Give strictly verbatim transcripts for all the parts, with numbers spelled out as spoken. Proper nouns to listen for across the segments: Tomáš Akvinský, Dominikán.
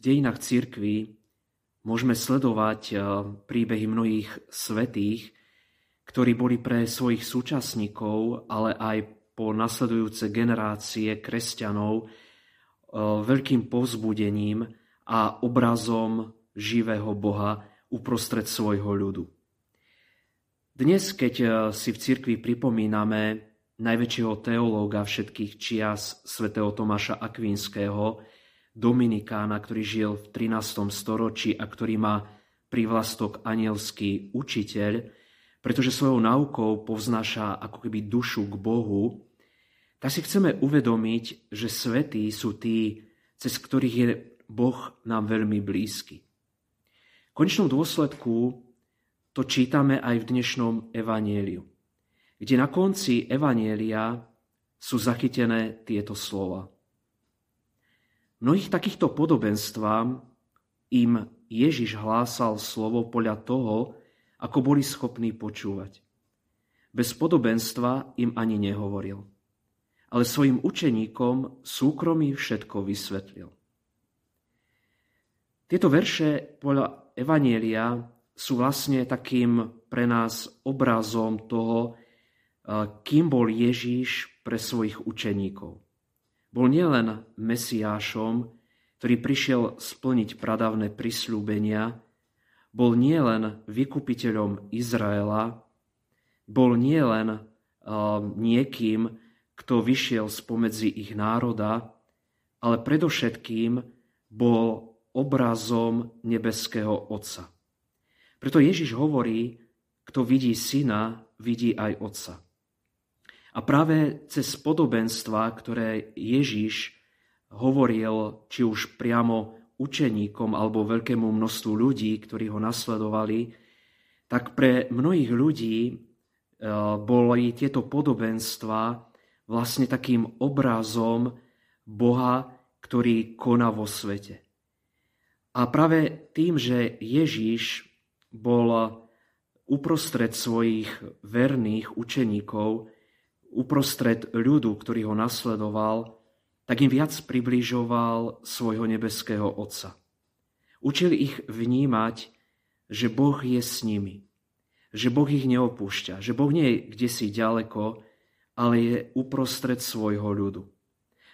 V dejinách cirkvi môžeme sledovať príbehy mnohých svätých, ktorí boli pre svojich súčasníkov, ale aj po nasledujúce generácie kresťanov veľkým povzbudením a obrazom živého Boha uprostred svojho ľudu. Dnes, keď si v cirkvi pripomíname najväčšieho teológa všetkých čias svätého Tomáša Akvinského, Dominikána, ktorý žil v trinástom storočí a ktorý má prívlastok anielský učiteľ, pretože svojou náukou povznáša ako keby dušu k Bohu, tak si chceme uvedomiť, že svätí sú tí, cez ktorých je Boh nám veľmi blízky. V konečnom dôsledku to čítame aj v dnešnom Evanjeliu, kde na konci Evanjelia sú zachytené tieto slova. V mnohých takýchto podobenstvách im Ježiš hlásal slovo podľa toho, ako boli schopní počúvať. Bez podobenstva im ani nehovoril, ale svojim učeníkom súkromí všetko vysvetlil. Tieto verše podľa Evanjelia sú vlastne takým pre nás obrazom toho, kým bol Ježiš pre svojich učeníkov. Bol nielen Mesiášom, ktorý prišiel splniť pradávne prisľúbenia, bol nielen vykupiteľom Izraela, bol nielen uh, niekým, kto vyšiel spomedzi ich národa, ale predovšetkým bol obrazom nebeského Otca. Preto Ježiš hovorí, kto vidí Syna, vidí aj Otca. A práve cez podobenstva, ktoré Ježiš hovoril či už priamo učeníkom alebo veľkému množstvu ľudí, ktorí ho nasledovali, tak pre mnohých ľudí boli tieto podobenstva vlastne takým obrazom Boha, ktorý koná vo svete. A práve tým, že Ježiš bol uprostred svojich verných učeníkov, uprostred ľudu, ktorý ho nasledoval, tak im viac približoval svojho nebeského Otca. Učil ich vnímať, že Boh je s nimi, že Boh ich neopúšťa, že Boh nie je kdesi ďaleko, ale je uprostred svojho ľudu.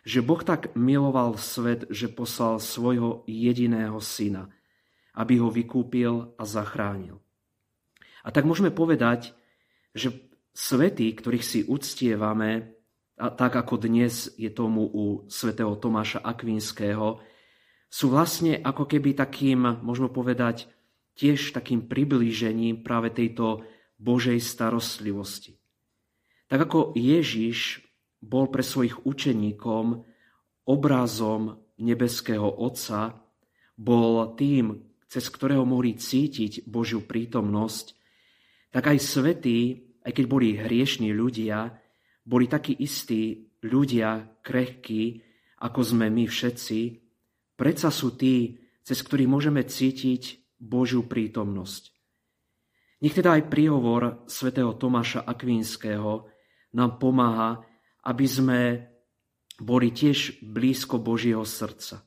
Že Boh tak miloval svet, že poslal svojho jediného Syna, aby ho vykúpil a zachránil. A tak môžeme povedať, že svätí, ktorých si uctievame, a tak ako dnes je tomu u svätého Tomáša Akvinského, sú vlastne ako keby takým, možno povedať, tiež takým priblížením práve tejto Božej starostlivosti. Tak ako Ježiš bol pre svojich učeníkom obrazom nebeského Otca, bol tým, cez ktorého mohli cítiť Božiu prítomnosť, tak aj svätí, aj keď boli hriešní ľudia, boli takí istí ľudia, krehkí, ako sme my všetci, predsa sú tí, cez ktorých môžeme cítiť Božiu prítomnosť. Nech teda aj príhovor svätého Tomáša Akvinského nám pomáha, aby sme boli tiež blízko Božieho srdca.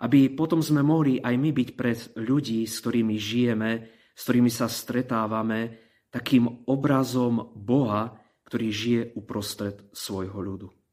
Aby potom sme mohli aj my byť pred ľudí, s ktorými žijeme, s ktorými sa stretávame, takým obrazom Boha, ktorý žije uprostred svojho ľudu.